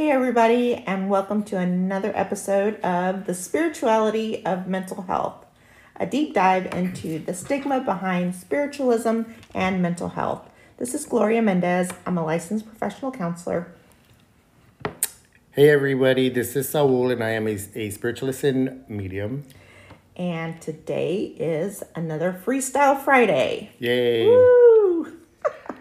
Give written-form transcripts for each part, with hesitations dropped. Hey everybody, and welcome to another episode of The Spirituality of Mental Health, a deep dive into the stigma behind spiritualism and mental health. This is Gloria Mendez. I'm a licensed professional counselor. Hey everybody, this is Saul, and I am a spiritualist and medium. And today is another Freestyle Friday. Yay! Woo!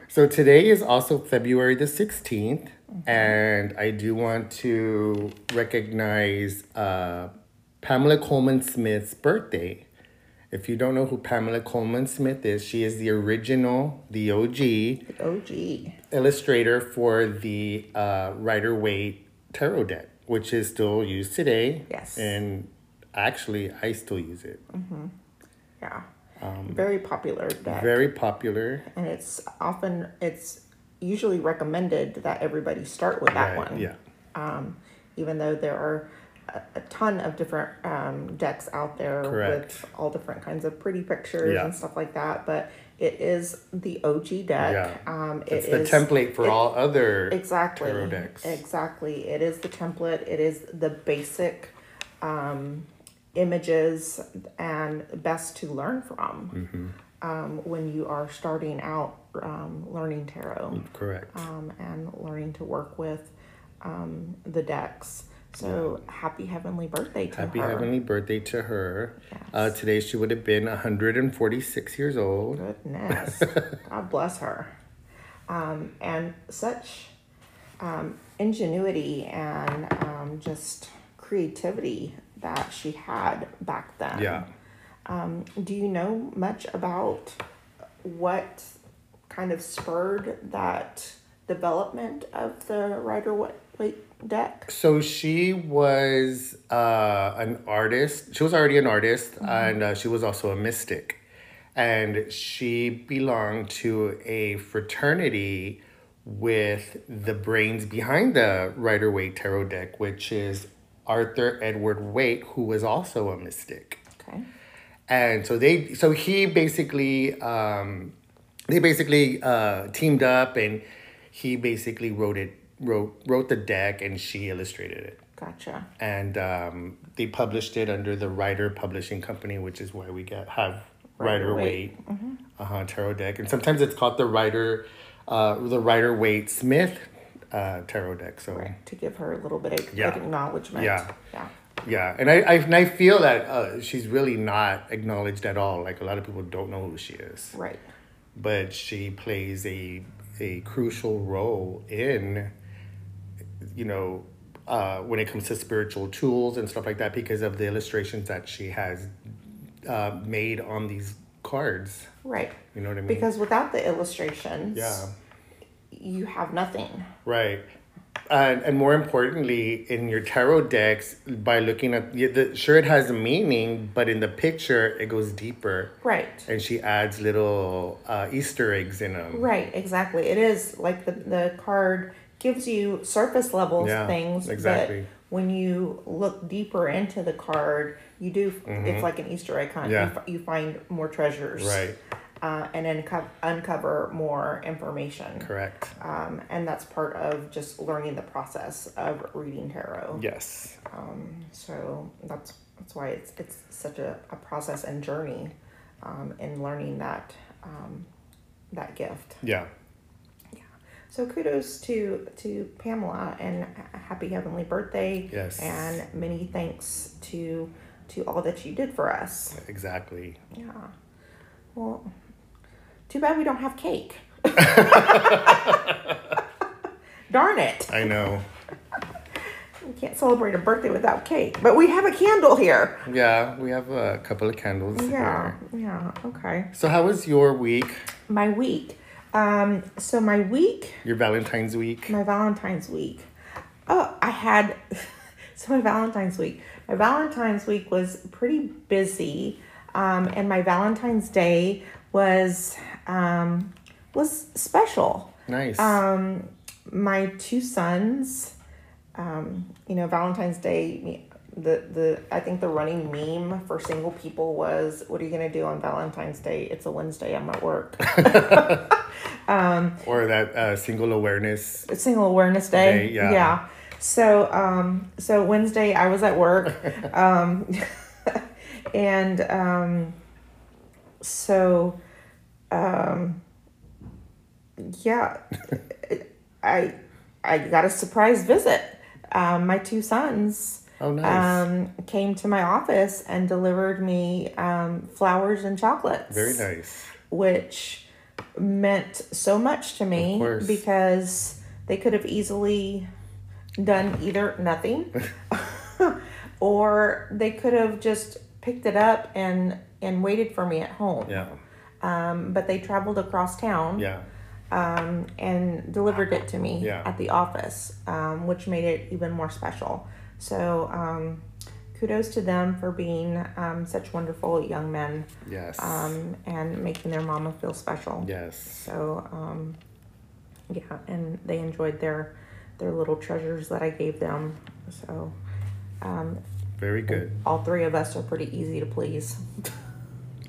So today is also February the 16th. And I do want to recognize Pamela Coleman Smith's birthday. If you don't know who Pamela Coleman Smith is, she is the original, the OG, illustrator for the Rider-Waite tarot deck, which is still used today. Yes. And actually, I still use it. Mm-hmm. Yeah. Very popular deck. Very popular. And it's usually recommended that everybody start with that one. Yeah. Even though there are a ton of different decks out there. Correct. With all different kinds of pretty pictures and stuff like that, but it is the OG deck. Yeah. It's the template for all other tarot decks. Exactly. It is the template. It is the basic images and best to learn from. Mm-hmm. When you are starting out learning tarot. Correct. And learning to work with the decks. So happy heavenly birthday to her. Happy heavenly birthday to her. Yes. Today she would have been 146 years old. Goodness. God bless her. And such ingenuity and just creativity that she had back then. Yeah. Do you know much about what kind of spurred that development of the Rider-Waite deck? So she was an artist. She was already an artist, mm-hmm. and she was also a mystic. And she belonged to a fraternity with the brains behind the Rider-Waite tarot deck, which is Arthur Edward Waite, who was also a mystic. Okay. And so he basically... They teamed up, and he basically wrote the deck, and she illustrated it. Gotcha. And they published it under the Rider Publishing Company, which is why we have Rider-Waite tarot deck, and sometimes it's called the Rider-Waite Smith tarot deck. So to give her a little bit of acknowledgement. Yeah, and I feel that she's really not acknowledged at all. Like, a lot of people don't know who she is. Right. But she plays a crucial role in, when it comes to spiritual tools and stuff like that, because of the illustrations that she has made on these cards. Right. You know what I mean? Because without the illustrations, you have nothing. Right. And more importantly, in your tarot decks, by looking at it has a meaning, but in the picture, it goes deeper. Right. And she adds little Easter eggs in them. Right, exactly. It is like the card gives you surface level things. Exactly. But when you look deeper into the card, you do. Mm-hmm. It's like an Easter egg hunt. Yeah. You find more treasures. Right. And then uncover more information. Correct. And that's part of just learning the process of reading tarot. Yes. So that's why it's such a process and journey in learning that gift. Yeah. Yeah. So kudos to Pamela, and happy heavenly birthday. Yes. And many thanks to all that you did for us. Exactly. Yeah. Well... too bad we don't have cake. Darn it. I know. We can't celebrate a birthday without cake, but we have a candle here. Yeah, we have a couple of candles here. Yeah, okay. So how was your week? My week? Your Valentine's week? My Valentine's week. My Valentine's week. My Valentine's week was pretty busy, and my Valentine's Day was special. Nice. My two sons, Valentine's Day, I think the running meme for single people was, what are you going to do on Valentine's Day? It's a Wednesday. I'm at work. Or that single awareness day. Yeah. So, so Wednesday I was at work, and, so, yeah, I got a surprise visit. My two sons, oh, nice. Came to my office and delivered me, flowers and chocolates. Very nice. Which meant so much to me because they could have easily done either nothing or they could have just picked it up and waited for me at home. Yeah. But they traveled across town. Yeah. And delivered it to me at the office, which made it even more special. So, kudos to them for being such wonderful young men. Yes. And making their mama feel special. Yes. So, yeah, and they enjoyed their little treasures that I gave them. So, very good. All three of us are pretty easy to please.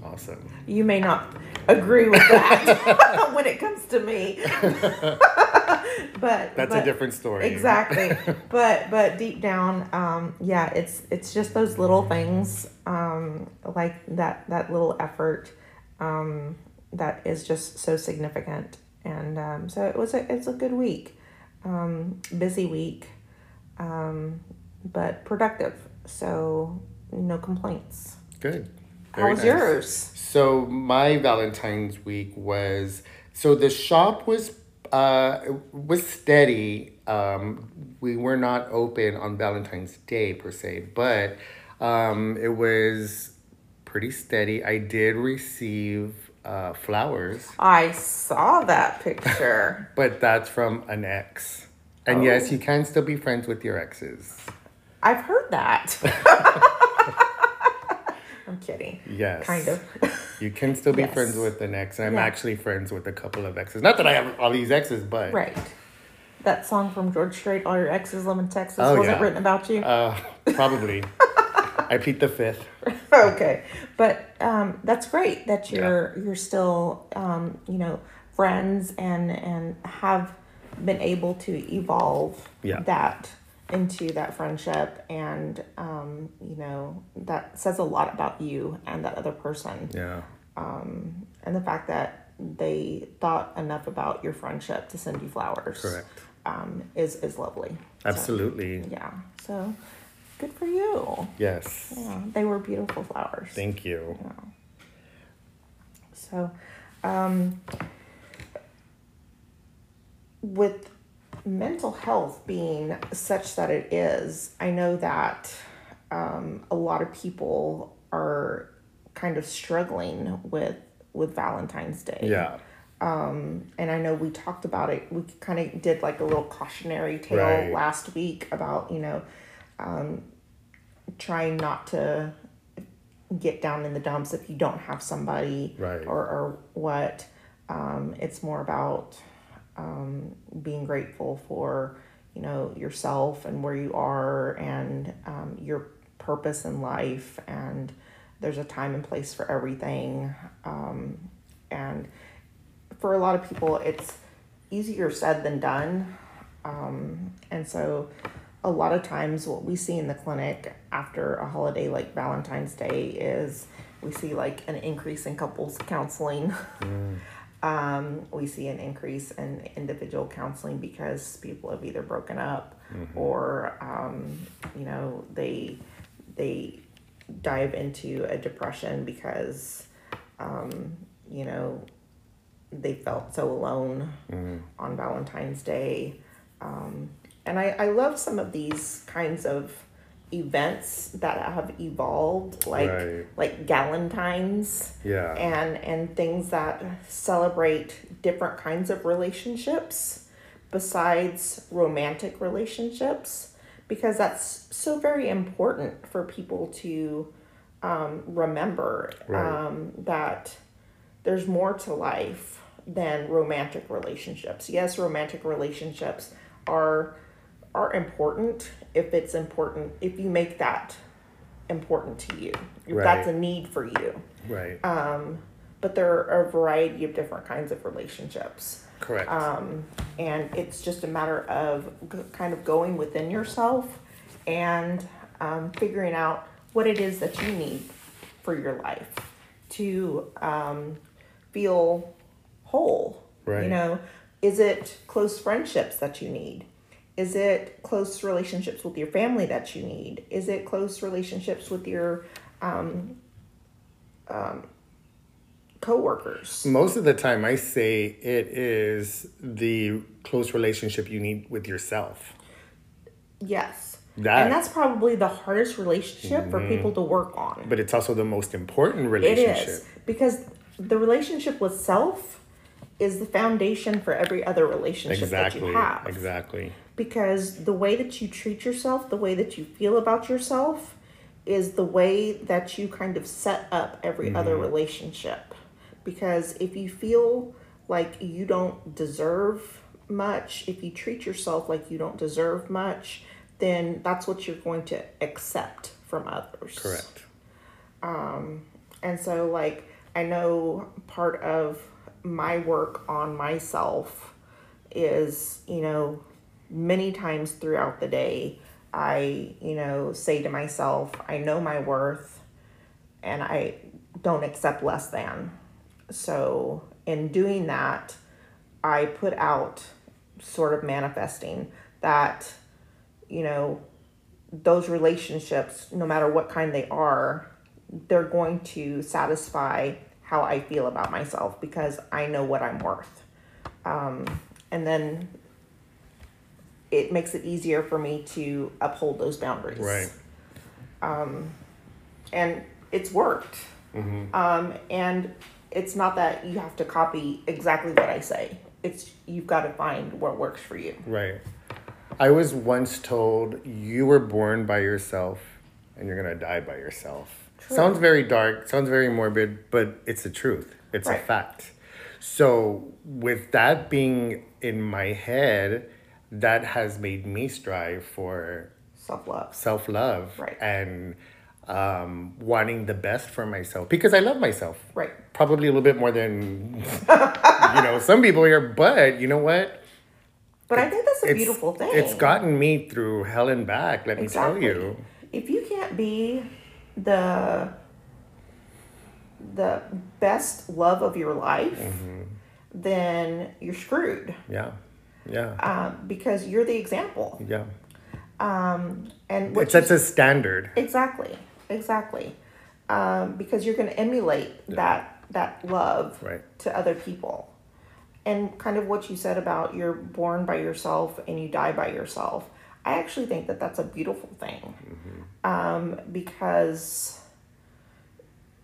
Awesome. You may not agree with that when it comes to me, but that's a different story. Exactly. But deep down, yeah, it's just those little things, like that little effort, that is just so significant. And so it's a good week, busy week, but productive. So no complaints. Good. How was yours? So my Valentine's week was, so the shop was steady. We were not open on Valentine's Day per se, but it was pretty steady. I did receive flowers. I saw that picture. But that's from an ex. And yes, you can still be friends with your exes. I've heard that. I'm kidding. Yes. Kind of. You can still be friends with an ex. And I'm actually friends with a couple of exes. Not that I have all these exes, but... Right. That song from George Strait, All Your Exes Live in Texas, wasn't written about you? Probably. I plead the fifth. Okay. But that's great that you're still, friends and have been able to evolve that into that friendship, and that says a lot about you and that other person, and the fact that they thought enough about your friendship to send you flowers. Correct. Is lovely. Absolutely. So good for you. Yes. They were beautiful flowers. Thank you. So with mental health being such that it is, I know that a lot of people are kind of struggling with Valentine's Day. Yeah. And I know we talked about it. We kind of did like a little cautionary tale last week about, trying not to get down in the dumps if you don't have somebody or what. It's more about... being grateful for, yourself and where you are and your purpose in life. And there's a time and place for everything. And for a lot of people, it's easier said than done. And so a lot of times what we see in the clinic after a holiday like Valentine's Day is we see like an increase in couples counseling. We see an increase in individual counseling because people have either broken up or, they dive into a depression because, they felt so alone on Valentine's Day. And I love some of these kinds of events that have evolved, like Galentine's and things that celebrate different kinds of relationships besides romantic relationships, because that's so very important for people to remember that there's more to life than romantic relationships. Yes, romantic relationships are important if it's important, if you make that important to you, if that's a need for you. Right. but there are a variety of different kinds of relationships. Correct. And it's just a matter of kind of going within yourself and figuring out what it is that you need for your life to feel whole. Right. You know, is it close friendships that you need? Is it close relationships with your family that you need? Is it close relationships with your co-workers? Most of the time I say it is the close relationship you need with yourself. Yes. And that's probably the hardest relationship for people to work on. But it's also the most important relationship. It is, because the relationship with self is the foundation for every other relationship that you have. Exactly. Because the way that you treat yourself, the way that you feel about yourself, is the way that you kind of set up every other relationship. Because if you feel like you don't deserve much, if you treat yourself like you don't deserve much, then that's what you're going to accept from others. Correct. And so, like, I know part of my work on myself is, you know, many times throughout the day, I, you know, say to myself, I know my worth and I don't accept less than. So in doing that, I put out sort of manifesting that, you know, those relationships, no matter what kind they are, they're going to satisfy how I feel about myself because I know what I'm worth. And then it makes it easier for me to uphold those boundaries. Right. And it's worked. And it's not that you have to copy exactly what I say. It's you've got to find what works for you. Right. I was once told, you were born by yourself and you're going to die by yourself. True. Sounds very dark, sounds very morbid, but it's the truth. It's a fact. So with that being in my head, that has made me strive for self-love. Self-love. Right. And wanting the best for myself because I love myself. Right. Probably a little bit more than, you know, some people here, but you know what? But I think that's a beautiful thing. It's gotten me through hell and back, let me tell you. If you can't be the best love of your life, then you're screwed. Yeah, yeah. Because you're the example. Yeah. And it sets a standard. Exactly, exactly. Because you're going to emulate that love to other people. And kind of what you said about you're born by yourself and you die by yourself. I actually think that that's a beautiful thing. Because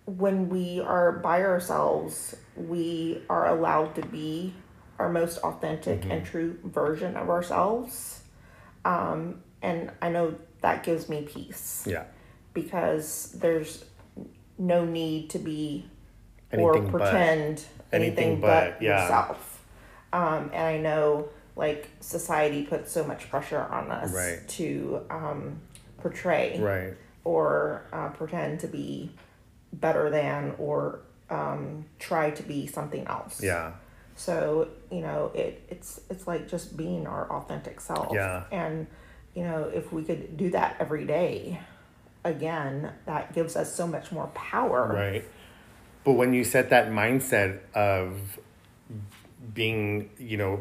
when we are by ourselves, we are allowed to be our most authentic and true version of ourselves. And I know that gives me peace. Yeah. Because there's no need to be anything or pretend anything but yourself. And I know, like, society puts so much pressure on us to portray or pretend to be better than or try to be something else. Yeah. So, you know, it's like just being our authentic self. Yeah. And, you know, if we could do that every day, again, that gives us so much more power. Right. But when you set that mindset of being, you know,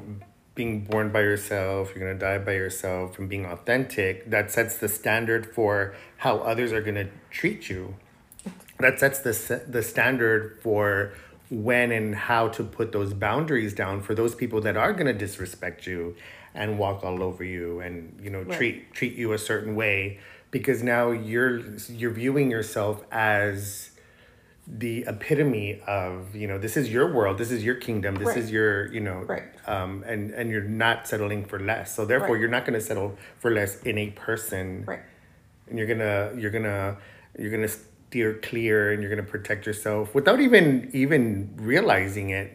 being born by yourself, you're going to die by yourself, and being authentic, that sets the standard for how others are going to treat you. That sets the standard for when and how to put those boundaries down for those people that are going to disrespect you and walk all over you and, you know, treat you a certain way. Because now you're viewing yourself as the epitome of, you know, this is your world, this is your kingdom, this is your, you know, and you're not settling for less. So therefore you're not going to settle for less in a person. Right. And you're going to steer clear and you're going to protect yourself without even realizing it,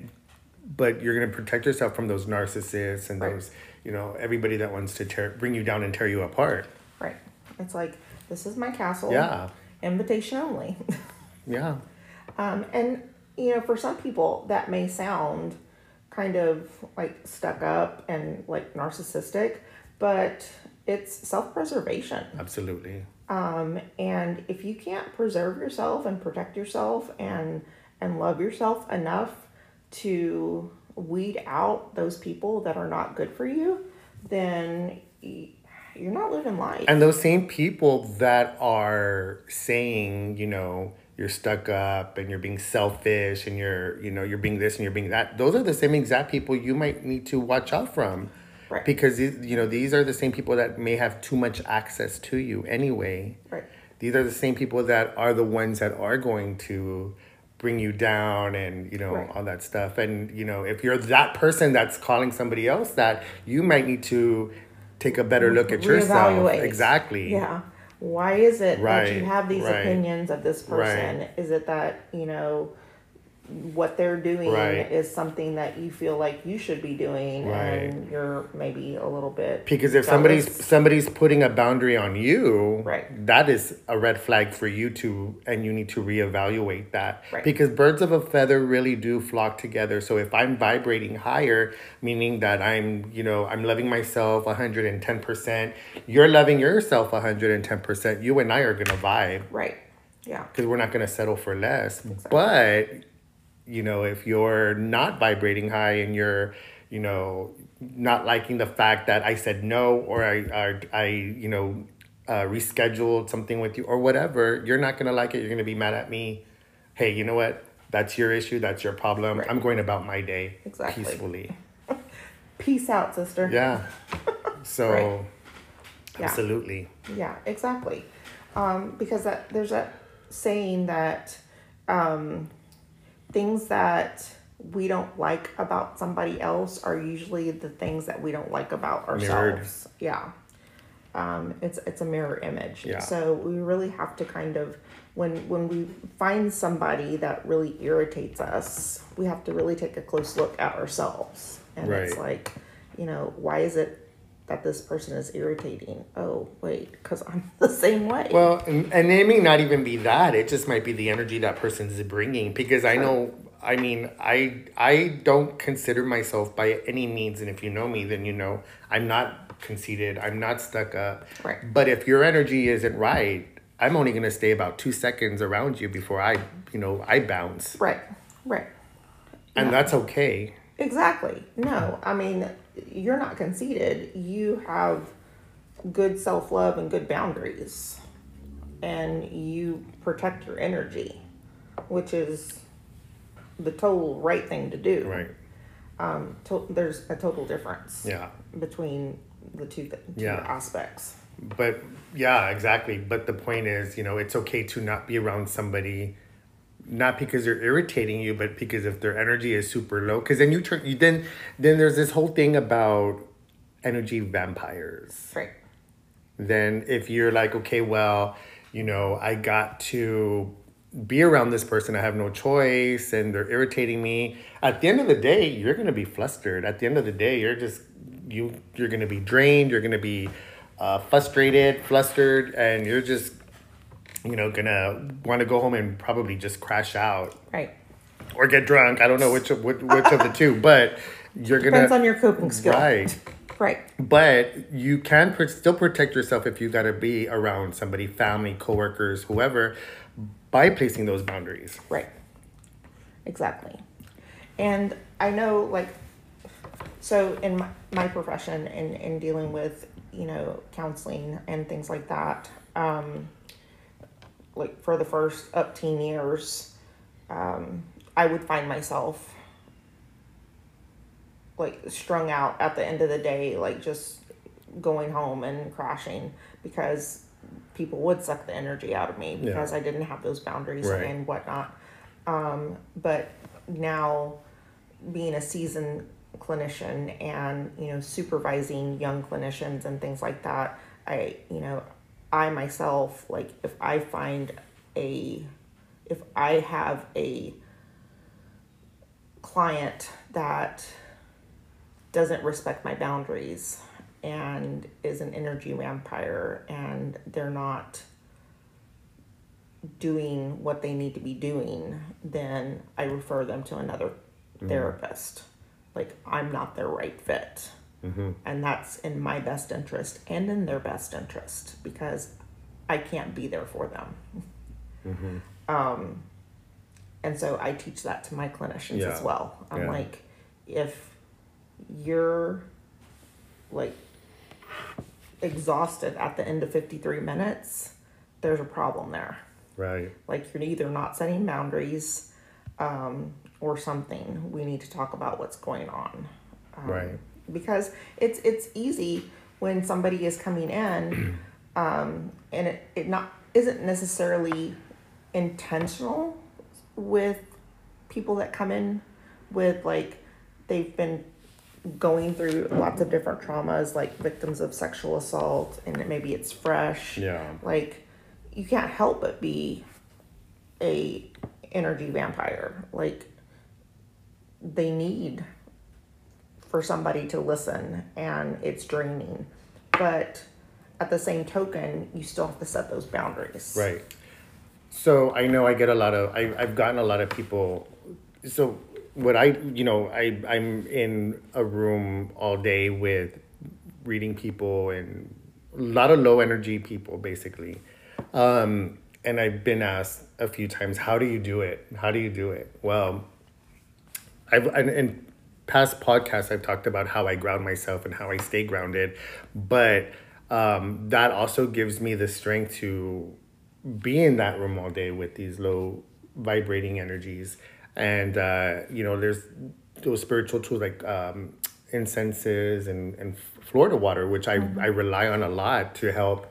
but you're going to protect yourself from those narcissists and those, you know, everybody that wants to bring you down and tear you apart. Right. It's like, this is my castle. Yeah. Invitation only. Yeah. And you know, for some people that may sound kind of like stuck up and like narcissistic, but it's self-preservation. Absolutely. And if you can't preserve yourself and protect yourself and love yourself enough to weed out those people that are not good for you, then you're not living life. And those same people that are saying, you know, you're stuck up and you're being selfish and you're, you know, you're being this and you're being that, those are the same exact people you might need to watch out from. Right. Because, you know, these are the same people that may have too much access to you anyway. Right. These are the same people that are the ones that are going to bring you down and, you know, right, all that stuff. And, you know, if you're that person that's calling somebody else that, you might need to take a better look at yourself. Exactly. Yeah. Why is it that you have these opinions of this person? Is it that, you know, what they're doing is something that you feel like you should be doing, and you're maybe a little bit because if somebody's putting a boundary on you, that is a red flag for you too, and you need to reevaluate that, because birds of a feather really do flock together. So if I'm vibrating higher, meaning that I'm, you know, I'm loving myself 110%, you're loving yourself 110%, you and I are gonna vibe, yeah, because we're not gonna settle for less. But you know, if you're not vibrating high and you're, you know, not liking the fact that I said no, or I you know, rescheduled something with you or whatever, you're not going to like it. You're going to be mad at me. Hey, you know what? That's your issue. That's your problem. Right. I'm going about my day peacefully. Peace out, sister. Yeah. So, absolutely. Yeah, exactly. Because there's that saying that... things that we don't like about somebody else are usually the things that we don't like about ourselves. Mirrored. Yeah. It's a mirror image. Yeah. So we really have to kind of, when we find somebody that really irritates us, we have to really take a close look at ourselves. And it's like, you know, why is it that this person is irritating? Oh, wait, because I'm the same way. Well, and it may not even be that. It just might be the energy that person's bringing. Because I know, I mean, I don't consider myself by any means, and if you know me, then you know, I'm not conceited. I'm not stuck up. Right. But if your energy isn't right, I'm only going to stay about 2 seconds around you before I, you know, I bounce. Right, right. And that's okay. Exactly. No, I mean... you're not conceited. You have good self-love and good boundaries, and you protect your energy, which is the total right thing to do. Right. There's a total difference. Yeah. Between the two aspects. But yeah, exactly. But the point is, you know, it's okay to not be around somebody, not because they're irritating you, but because if their energy is super low, because then you there's this whole thing about energy vampires. Right. Then if you're like, okay, well, you know, I got to be around this person, I have no choice, and they're irritating me. At the end of the day, you're going to be flustered. At the end of the day, you're going to be drained. You're going to be frustrated, flustered, and you're just, you know, gonna want to go home and probably just crash out, right? Or get drunk. I don't know which of the two, but depends on your coping skill, right? Right. But you can still protect yourself if you gotta be around somebody, family, coworkers, whoever, by placing those boundaries. Right. Exactly. And I know, like, so in my profession and in dealing with, you know, counseling and things like that, like for the first up 10 years, I would find myself like strung out at the end of the day, like just going home and crashing because people would suck the energy out of me because I didn't have those boundaries and whatnot. But now being a seasoned clinician and, you know, supervising young clinicians and things like that, I myself, like, if I have a client that doesn't respect my boundaries and is an energy vampire and they're not doing what they need to be doing, then I refer them to another therapist. Like, I'm not their right fit. Mm-hmm. And that's in my best interest and in their best interest, because I can't be there for them. Mm-hmm. And so I teach that to my clinicians as well. I'm like, if you're like exhausted at the end of 53 minutes, there's a problem there. Right. Like, you're either not setting boundaries, or something. We need to talk about what's going on. Right. Because it's easy when somebody is coming in, and it not isn't necessarily intentional with people that come in with, like, they've been going through lots of different traumas, like victims of sexual assault, and maybe it's fresh. Yeah. Like, you can't help but be a energy vampire. Like, they need for somebody to listen, and it's draining. But at the same token, you still have to set those boundaries. Right. So I know I get a lot of, I've gotten a lot of people. So what I'm in a room all day with reading people and a lot of low energy people, basically. And I've been asked a few times, how do you do it? How do you do it? Well, in past podcasts, I've talked about how I ground myself and how I stay grounded. But that also gives me the strength to be in that room all day with these low vibrating energies. And, there's those spiritual tools like incenses and Florida water, which I rely on a lot to help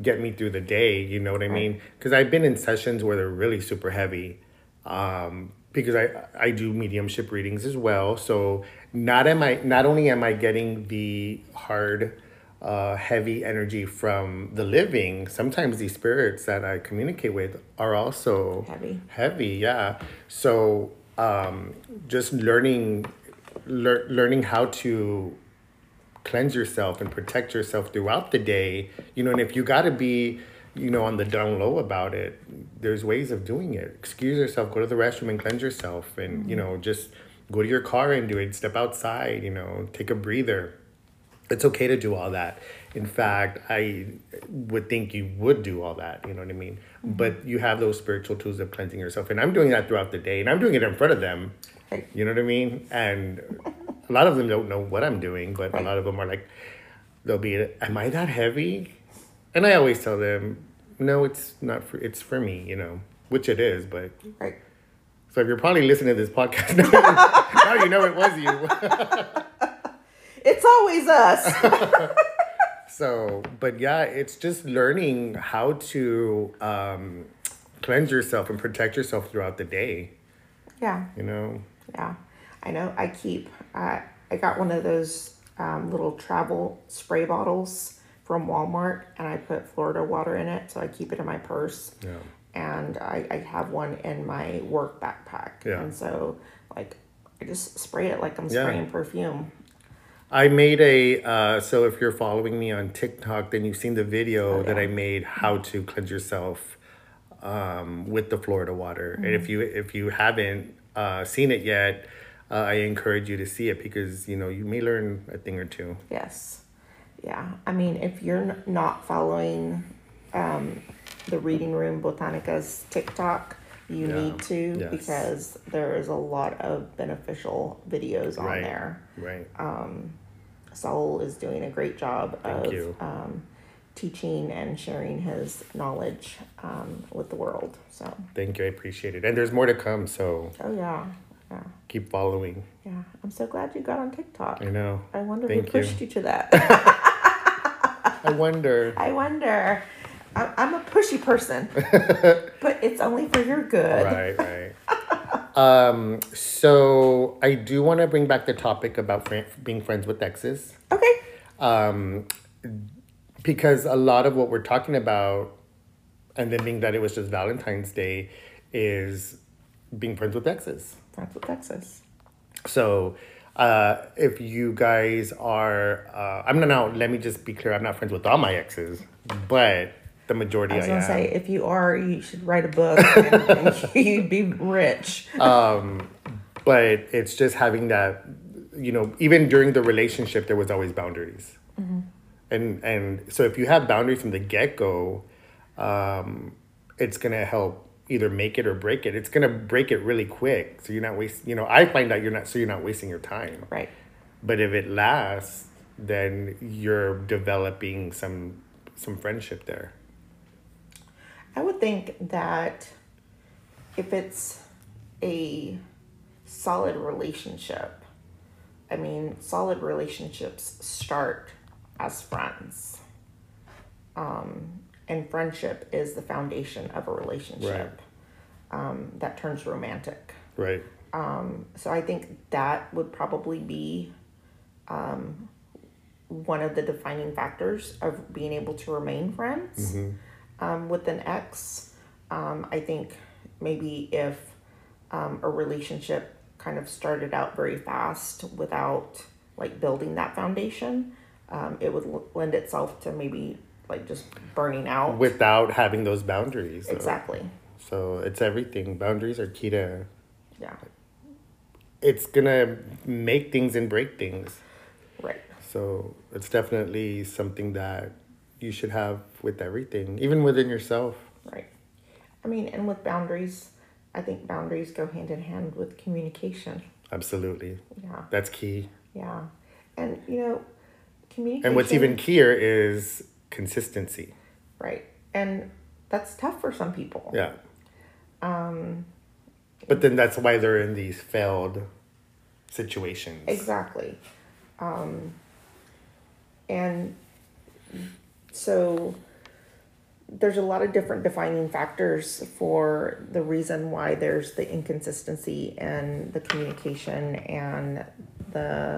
get me through the day, you know what I mean? Because I've been in sessions where they're really super heavy, because I do mediumship readings as well. So not only am I getting the hard, heavy energy from the living, sometimes these spirits that I communicate with are also heavy, yeah. So just learning how to cleanse yourself and protect yourself throughout the day, and if you got to be, on the down low about it, there's ways of doing it. Excuse yourself, go to the restroom and cleanse yourself, and, just go to your car and do it, step outside, take a breather. It's okay to do all that. In fact, I would think you would do all that, you know what I mean? Mm-hmm. But you have those spiritual tools of cleansing yourself, and I'm doing that throughout the day, and I'm doing it in front of them, you know what I mean? And a lot of them don't know what I'm doing, but a lot of them are like, they'll be, am I that heavy? And I always tell them, no, it's not for, it's for me, which it is, but. Right. So if you're probably listening to this podcast now, you know it was you. It's always us. So, but yeah, it's just learning how to cleanse yourself and protect yourself throughout the day. Yeah. Yeah. I know I keep, I got one of those little travel spray bottles from Walmart, and I put Florida water in it, so I keep it in my purse. Yeah. And I have one in my work backpack. Yeah. And so, like, I just spray it like I'm spraying perfume. I made a, so if you're following me on TikTok, then you've seen the video that I made, how to cleanse yourself with the Florida water. Mm-hmm. And if you haven't seen it yet, I encourage you to see it, because, you may learn a thing or two. Yes. Yeah. I mean, if you're not following the Reading Room Botanica's TikTok, you need to, because there is a lot of beneficial videos on there. Right. Saul is doing a great job of teaching and sharing his knowledge with the world. So thank you. I appreciate it. And there's more to come. So. Oh, yeah. Yeah. Keep following. Yeah. I'm so glad you got on TikTok. I know. I wonder who pushed you to that. I wonder. I'm a pushy person. But it's only for your good. Right. So I do want to bring back the topic about being friends with exes. Okay. Because a lot of what we're talking about, and then being that it was just Valentine's Day, is being friends with exes. Friends with exes. So, if you guys are, I'm not, now let me just be clear, I'm not friends with all my exes, but the majority I am. I was going to say, if you are, you should write a book and you'd be rich. But it's just having that, you know, even during the relationship, there was always boundaries. Mm-hmm. And so if you have boundaries from the get-go, it's going to help either make it or break it. It's going to break it really quick. So you're not wasting, you know, I find out you're not wasting your time. Right. But if it lasts, then you're developing some friendship there. I would think that if it's a solid relationship, I mean, solid relationships start as friends. And friendship is the foundation of a relationship, right, that turns romantic. Right. So I think that would probably be one of the defining factors of being able to remain friends, mm-hmm, with an ex. I think maybe if a relationship kind of started out very fast without like building that foundation, it would lend itself to maybe like just burning out without having those boundaries. Exactly. So it's everything. Boundaries are key to. Yeah. It's gonna make things and break things. Right. So it's definitely something that you should have with everything, even within yourself. Right. I mean, and with boundaries, I think boundaries go hand in hand with communication. Absolutely. Yeah. That's key. Yeah. And, you know, communication. And what's even keyer is consistency. Right. And that's tough for some people. Yeah. But then that's why they're in these failed situations. Exactly. And so there's a lot of different defining factors for the reason why there's the inconsistency and the communication and the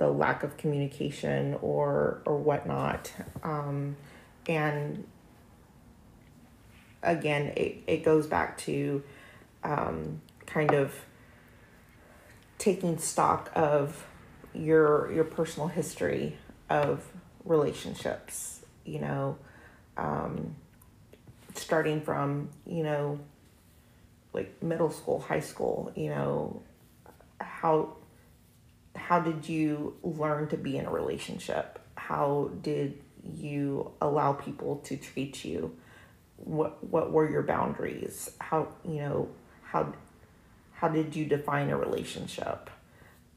lack of communication or whatnot. And again, it goes back to kind of taking stock of your personal history of relationships, you know, starting from, you know, like middle school, high school, you know, how did you learn to be in a relationship? How did you allow people to treat you? What were your boundaries? How, you know, how did you define a relationship?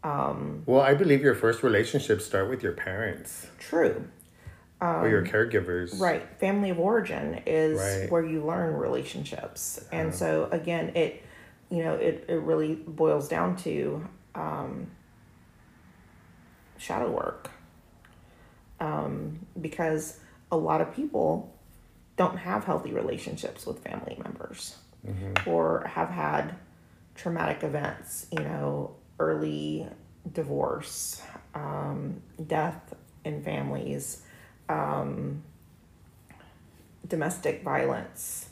Well, I believe your first relationships start with your parents. True. Or your caregivers. Right. Family of origin is where you learn relationships. And so, again, it really boils down to shadow work. Because a lot of people don't have healthy relationships with family members, mm-hmm, or have had traumatic events, you know, early divorce, death in families, domestic violence,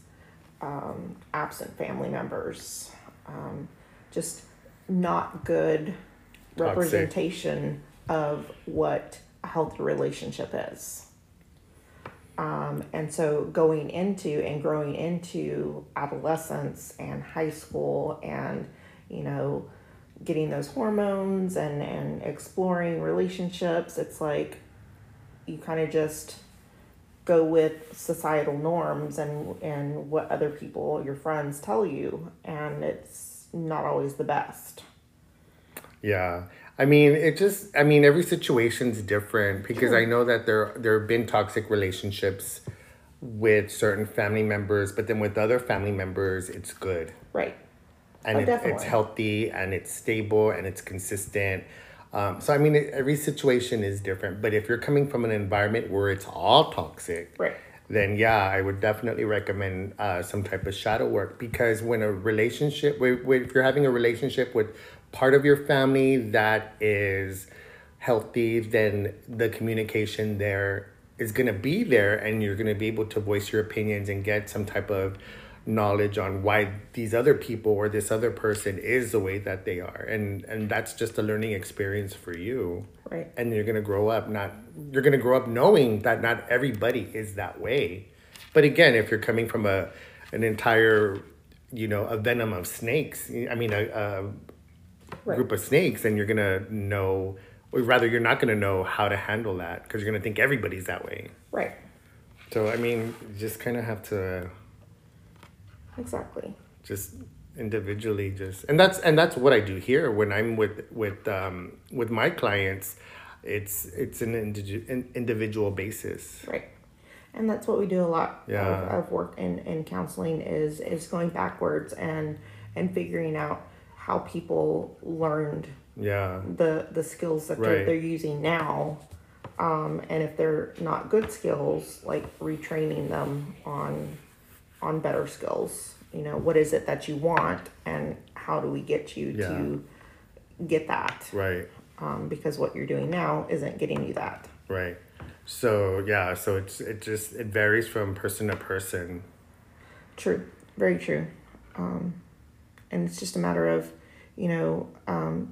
absent family members, just not good representation of what a healthy relationship is. And so going into and growing into adolescence and high school and, you know, getting those hormones and exploring relationships, it's like you kind of just go with societal norms and what other people, your friends, tell you, and it's not always the best. Yeah. I mean, every situation's different because I know that there have been toxic relationships with certain family members, but then with other family members, it's good. Right. And it's healthy and it's stable and it's consistent. So, I mean, every situation is different. But if you're coming from an environment where it's all toxic, right, then, yeah, I would definitely recommend some type of shadow work. Because when a relationship, if you're having a relationship with part of your family that is healthy, then the communication there is going to be there. And you're going to be able to voice your opinions and get some type of knowledge on why these other people or this other person is the way that they are, and that's just a learning experience for you, right? And you're going to grow up knowing that not everybody is that way, But again, if you're coming from an entire, a venom of snakes, group of snakes, then you're going to know, or rather you're not going to know how to handle that because you're going to think everybody's that way. Right. So, you just kind of have to... Exactly. Just individually, and that's what I do here when I'm with my clients. It's an individual basis. Right. And that's what we do a lot of work in counseling is going backwards and figuring out how people learned the skills that they're using now. And if they're not good skills, like retraining them on better skills. What is it that you want and how do we get you to get that? Right. Because what you're doing now isn't getting you that. Right. So it varies from person to person. True. Very true. And it's just a matter of,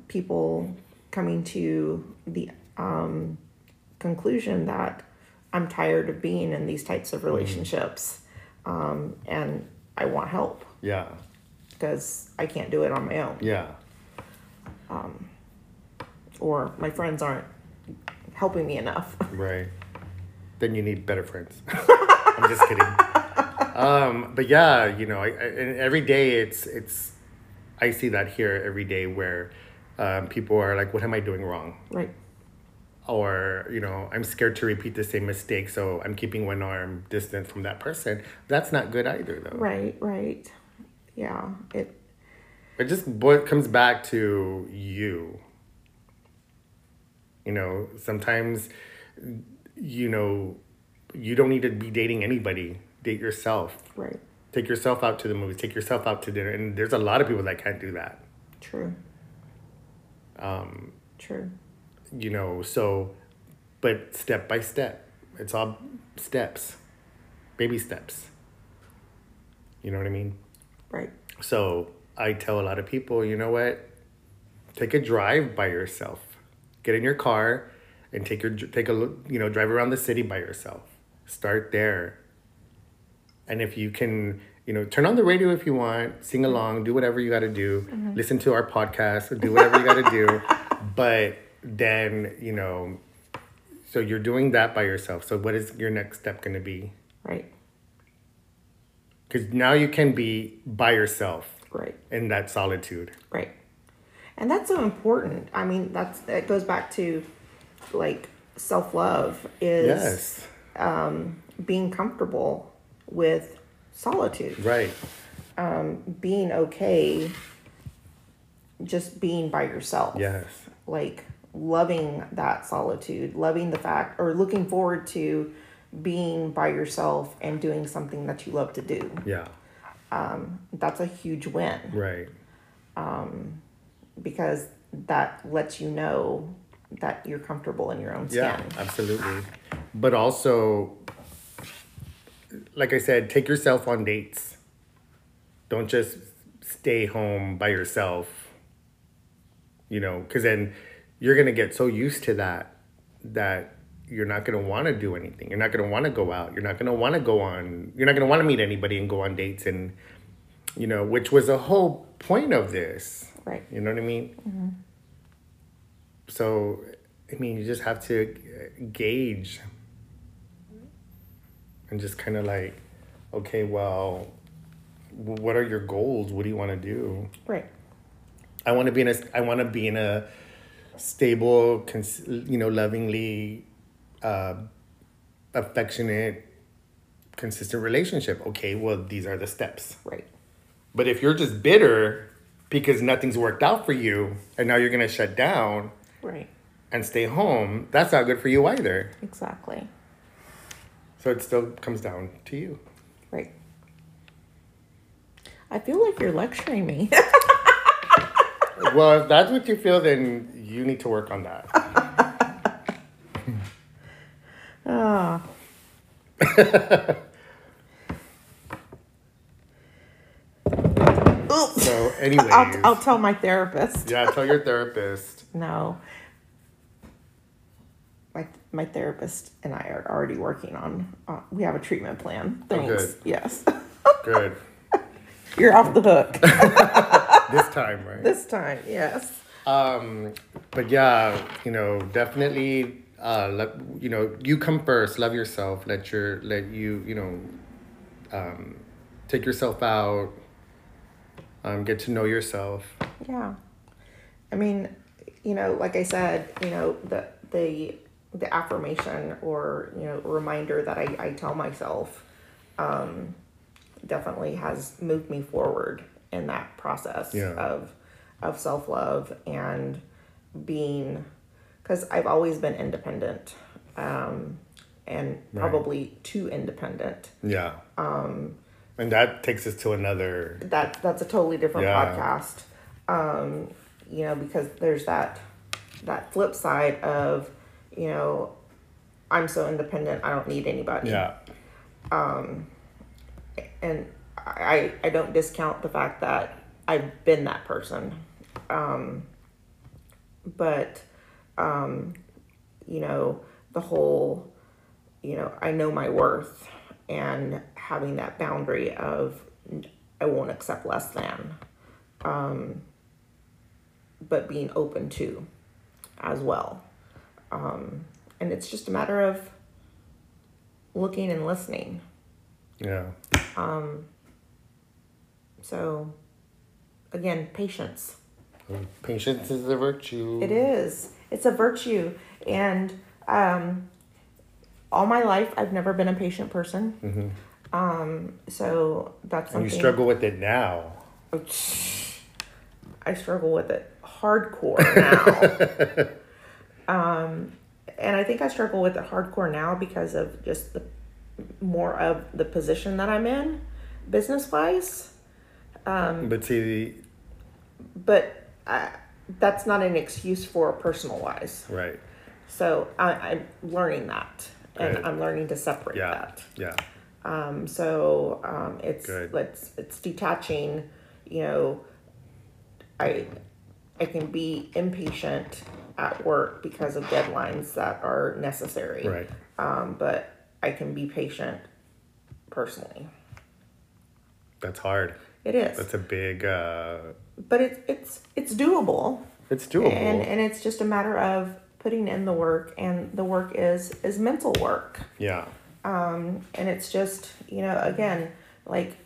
people coming to the conclusion that I'm tired of being in these types of relationships and I want help. Yeah. Because I can't do it on my own. Yeah. Or my friends aren't helping me enough. Right. Then you need better friends. I'm just kidding. But I every day it's I see that here every day where people are like, what am I doing wrong? Right. Or, I'm scared to repeat the same mistake, so I'm keeping one arm distant from that person. That's not good either, though. Right. Yeah. It just comes back to you. Sometimes, you don't need to be dating anybody. Date yourself. Right. Take yourself out to the movies. Take yourself out to dinner. And there's a lot of people that can't do that. True. True. But step by step, it's all steps, baby steps. You know what I mean? Right. So I tell a lot of people, you know what? Take a drive by yourself. Get in your car and take a drive around the city by yourself. Start there. And if you can, turn on the radio if you want, sing along, do whatever you got to do, listen to our podcast, do whatever you got to do. But then, so you're doing that by yourself. So what is your next step going to be? Right. Because now you can be by yourself. Right. In that solitude. Right. And that's so important. That goes back to, self-love is being comfortable with solitude. Right. Being okay just being by yourself. Yes. Loving that solitude, loving the fact, or looking forward to being by yourself and doing something that you love to do. Yeah. That's a huge win. Right. Because that lets you know that you're comfortable in your own skin. Yeah, absolutely. But also, like I said, take yourself on dates. Don't just stay home by yourself. Because then you're going to get so used to that you're not going to want to do anything. You're not going to want to go out. You're not going to want to you're not going to want to meet anybody and go on dates. And, which was the whole point of this. Right. You know what I mean? Mm-hmm. So, you just have to gauge and just kind of okay, well, what are your goals? What do you want to do? Right. I want to be in a stable, lovingly, affectionate, consistent relationship. Okay, well, these are the steps. Right. But if you're just bitter because nothing's worked out for you, and now you're going to shut down right, and stay home, that's not good for you either. Exactly. So it still comes down to you. Right. I feel like you're lecturing me. Well, if that's what you feel, then you need to work on that. Oh. So, anyways. I'll tell my therapist. Yeah, tell your therapist. No. my therapist and I are already working on. We have a treatment plan. Thanks. Oh, good. Yes. Good. You're off the hook. This time, right? This time, yes. But yeah, you know, definitely, you know, you come first. Love yourself. Take yourself out. Get to know yourself. Yeah, I mean, you know, like I said, you know, the affirmation or, you know, reminder that I tell myself definitely has moved me forward in that process of self-love and being, because I've always been independent and probably too independent. Yeah. And that takes us to another... That's a totally different podcast. You know, because there's that flip side of, you know, I'm so independent, I don't need anybody. Yeah. And I don't discount the fact that I've been that person. But you know, the whole, you know, I know my worth and having that boundary of I won't accept less than, but being open to as well. And it's just a matter of looking and listening. Yeah. So again, patience. Patience is a virtue. It is. It's a virtue. And all my life, I've never been a patient person. Mm-hmm. So that's something... And you struggle with it now. I struggle with it hardcore now. And I think I struggle with it hardcore now because of just the more of the position that I'm in, business-wise. But that's not an excuse for personal-wise. Right. So I'm learning that, and good. I'm learning to separate that. Yeah. So it's good. It's detaching. You know, I can be impatient at work because of deadlines that are necessary. Right. But I can be patient personally. That's hard. It is. That's a big. But it's doable. It's doable. And it's just a matter of putting in the work, and the work is mental work. Yeah. And it's just, you know, again, like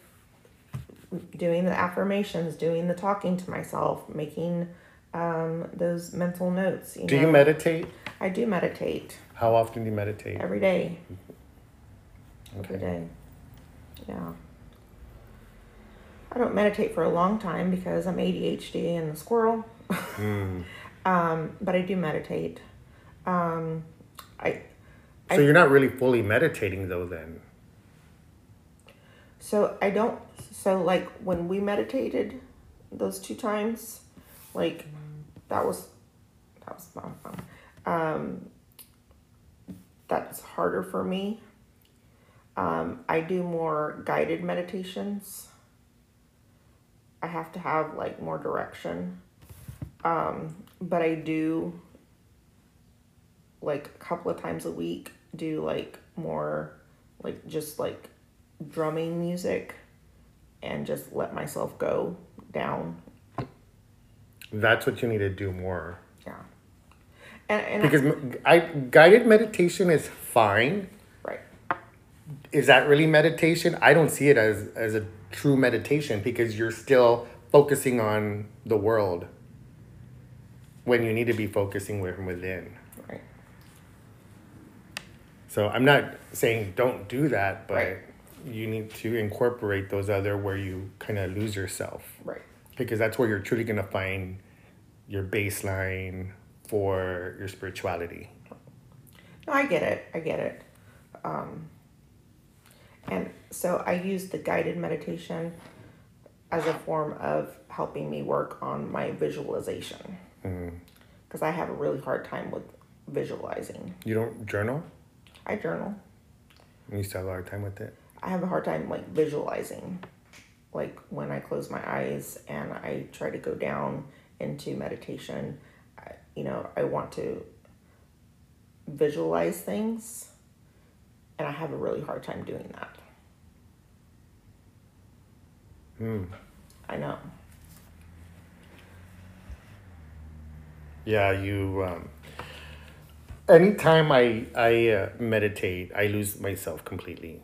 doing the affirmations, doing the talking to myself, making those mental notes. You meditate? I do meditate. How often do you meditate? Every day. Okay. Every day. Yeah. I don't meditate for a long time because I'm ADHD and the squirrel. But I do meditate. So you're not really fully meditating though then. So like when we meditated those 2 times, like that was my phone. That's harder for me. I do more guided meditations. I have to have like more direction. But I do, like, a couple of times a week, do, like, more, like, just, like, drumming music and just let myself go down. That's what you need to do more. Yeah. And because guided meditation is fine. Right. Is that really meditation? I don't see it as a true meditation because you're still focusing on the world. When you need to be focusing from within. Right. So I'm not saying don't do that, but you need to incorporate those other where you kind of lose yourself. Right. Because that's where you're truly going to find your baseline for your spirituality. No, I get it. And so I use the guided meditation as a form of helping me work on my visualization. Because I have a really hard time with visualizing. You don't journal? I journal. And you still have a hard time with it? I have a hard time, like, visualizing. Like, when I close my eyes and I try to go down into meditation, I want to visualize things, and I have a really hard time doing that. I know. Yeah, you, anytime I meditate, I lose myself completely.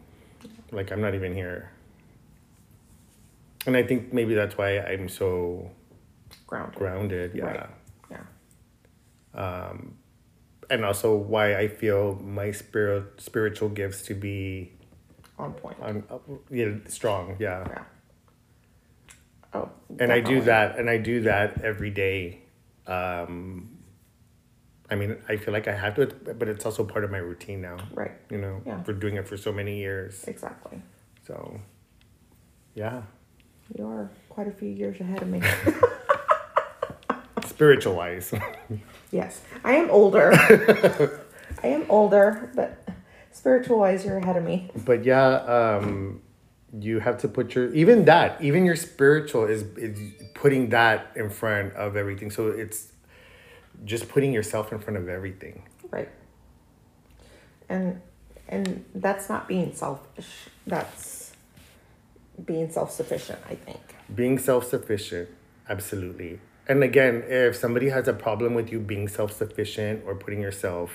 Like, I'm not even here. And I think maybe that's why I'm so grounded, yeah. Right. Yeah. And also why I feel my spiritual gifts to be on point. Yeah, strong, yeah. Yeah. Oh, and definitely. I do that every day. I mean, I feel like I have to, but it's also part of my routine now. Right. You know, yeah. For doing it for so many years. Exactly. So, yeah. You are quite a few years ahead of me. Spiritual-wise. Yes. I am older. But spiritual-wise, you're ahead of me. But yeah, you have to put your spiritual is putting that in front of everything. So it's just putting yourself in front of everything. Right. And that's not being selfish. That's being self-sufficient, I think. Being self-sufficient, absolutely. And again, if somebody has a problem with you being self-sufficient or putting yourself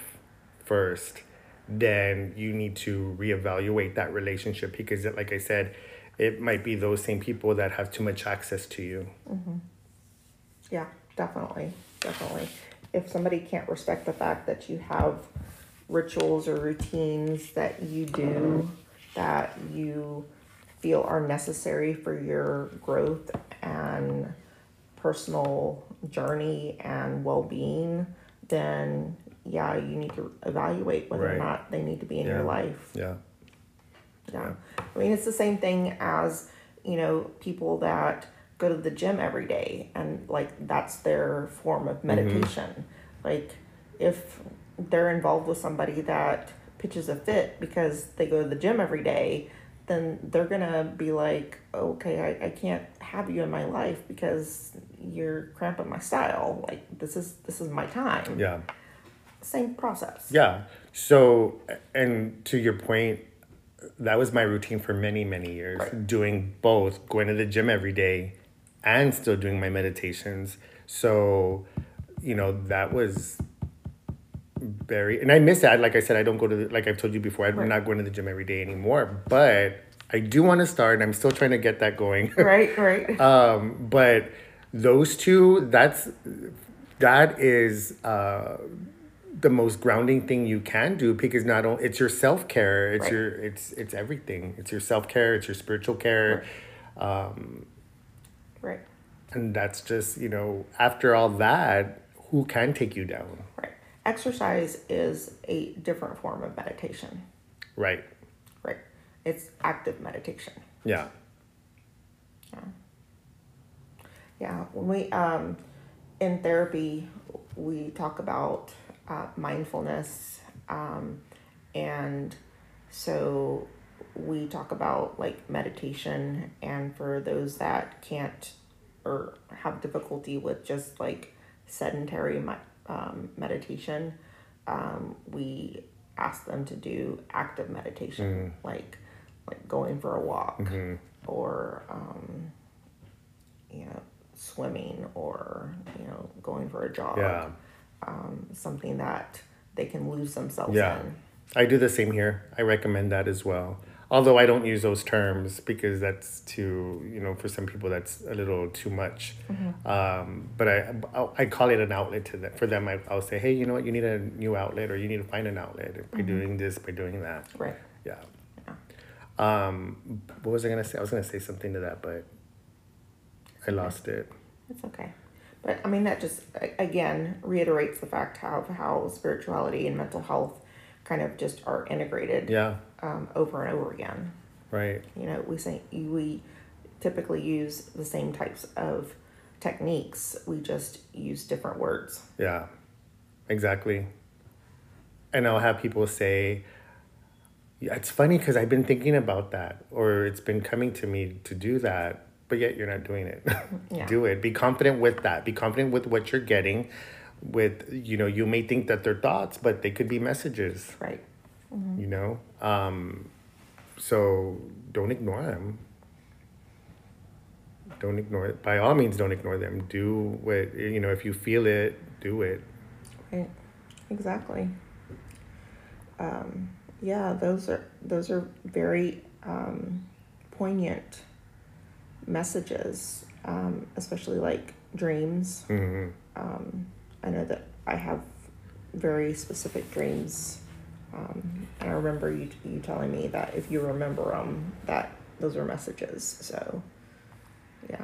first, then you need to reevaluate that relationship because, like I said, it might be those same people that have too much access to you. Mm-hmm. Yeah, definitely. If somebody can't respect the fact that you have rituals or routines that you do that you feel are necessary for your growth and personal journey and well-being, then yeah, you need to evaluate whether or not they need to be in your life. Yeah. I mean, it's the same thing as, you know, people that go to the gym every day and, like, that's their form of meditation. Mm-hmm. Like, if they're involved with somebody that pitches a fit because they go to the gym every day, then they're going to be like, okay, I can't have you in my life because you're cramping my style. Like, this is my time. Yeah. Same process. Yeah. So, and to your point, that was my routine for many, many years. Right. Doing both, going to the gym every day and still doing my meditations. So, you know, that was very... And I miss that. Like I said, I don't go to... like I've told you before, I'm not going to the gym every day anymore. But I do want to start, and I'm still trying to get that going. Right. But those two, that is... the most grounding thing you can do, because not only it's your self-care, it's your it's everything. It's your self-care, it's your spiritual care. Right. And that's just, you know, after all that, who can take you down? Right. Exercise is a different form of meditation. Right. It's active meditation. Yeah. When we in therapy, we talk about mindfulness, and so we talk about, like, meditation, and for those that can't or have difficulty with just, like, sedentary meditation, we ask them to do active meditation, like going for a walk, or you know, swimming, or, you know, going for a jog. Yeah. Something that they can lose themselves in. I do the same here. I recommend that as well. Although I don't use those terms because that's too, you know, for some people that's a little too much. Mm-hmm. But I call it an outlet to them. For them, I'll say, hey, you know what, you need a new outlet, or you need to find an outlet by doing this, by doing that. Right. Yeah. What was I going to say? I was going to say something to that, but I lost it. It's okay. But, I mean, that just, again, reiterates the fact how spirituality and mental health kind of just are integrated over and over again. Right. You know, we typically use the same types of techniques. We just use different words. Yeah, exactly. And I'll have people say, it's funny because I've been thinking about that, or it's been coming to me to do that. But yet you're not doing it. Do it. Be confident with that. Be confident with what you're getting. with, you know, you may think that they're thoughts, but they could be messages. Right. Mm-hmm. You know? So don't ignore them. Don't ignore it. By all means, don't ignore them. Do what, you know, if you feel it, do it. Right. Exactly. Yeah, those are very poignant messages, especially like dreams. Mm-hmm. I know that I have very specific dreams, and I remember you telling me that if you remember them, that those are messages. So, yeah,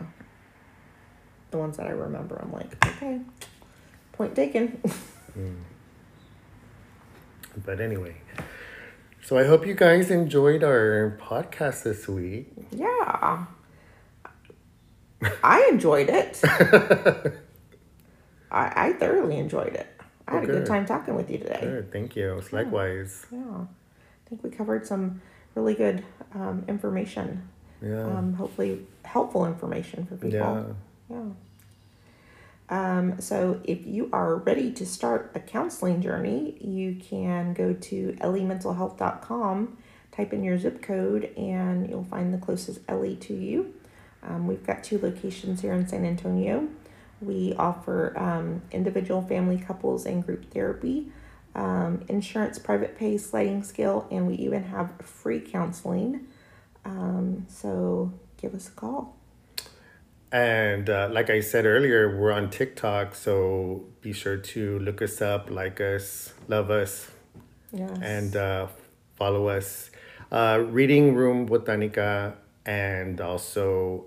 the ones that I remember, I'm like, okay, point taken. But anyway, so I hope you guys enjoyed our podcast this week. Yeah. I enjoyed it. I thoroughly enjoyed it. I had a good time talking with you today. Good. Thank you. It's likewise. Yeah. I think we covered some really good information. Yeah. Hopefully helpful information for people. Yeah. So if you are ready to start a counseling journey, you can go to EllieMentalHealth.com, type in your zip code, and you'll find the closest Ellie to you. We've got 2 locations here in San Antonio. We offer individual, family, couples, and group therapy, insurance, private pay, sliding scale, and we even have free counseling. So give us a call. And like I said earlier, we're on TikTok, so be sure to look us up, like us, love us, yes, and follow us. Reading Room Botanica, and also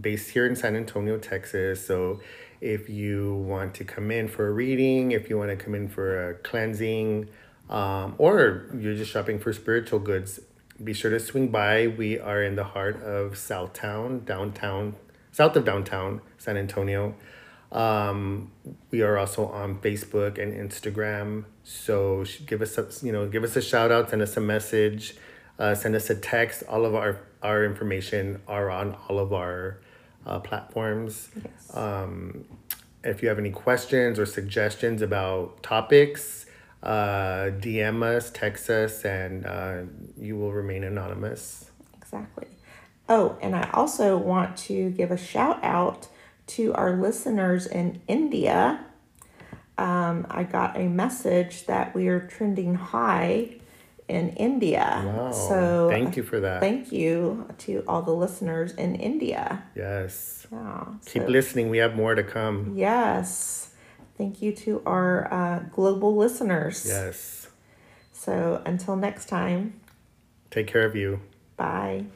based here in San Antonio, Texas. So if you want to come in for a reading, if you want to come in for a cleansing, or you're just shopping for spiritual goods, be sure to swing by. We are in the heart of Southtown, downtown. South of downtown San Antonio. We are also on Facebook and Instagram. So give us a shout out, send us a message, send us a text. All of our information are on all of our platforms. Yes. If you have any questions or suggestions about topics, DM us, text us, and you will remain anonymous. Exactly. Oh, and I also want to give a shout out to our listeners in India. I got a message that we are trending high in India. Wow. So thank you for that. Thank you to all the listeners in India. Yes. Yeah, keep listening. We have more to come. Yes. Thank you to our global listeners. Yes. So until next time. Take care of you. Bye.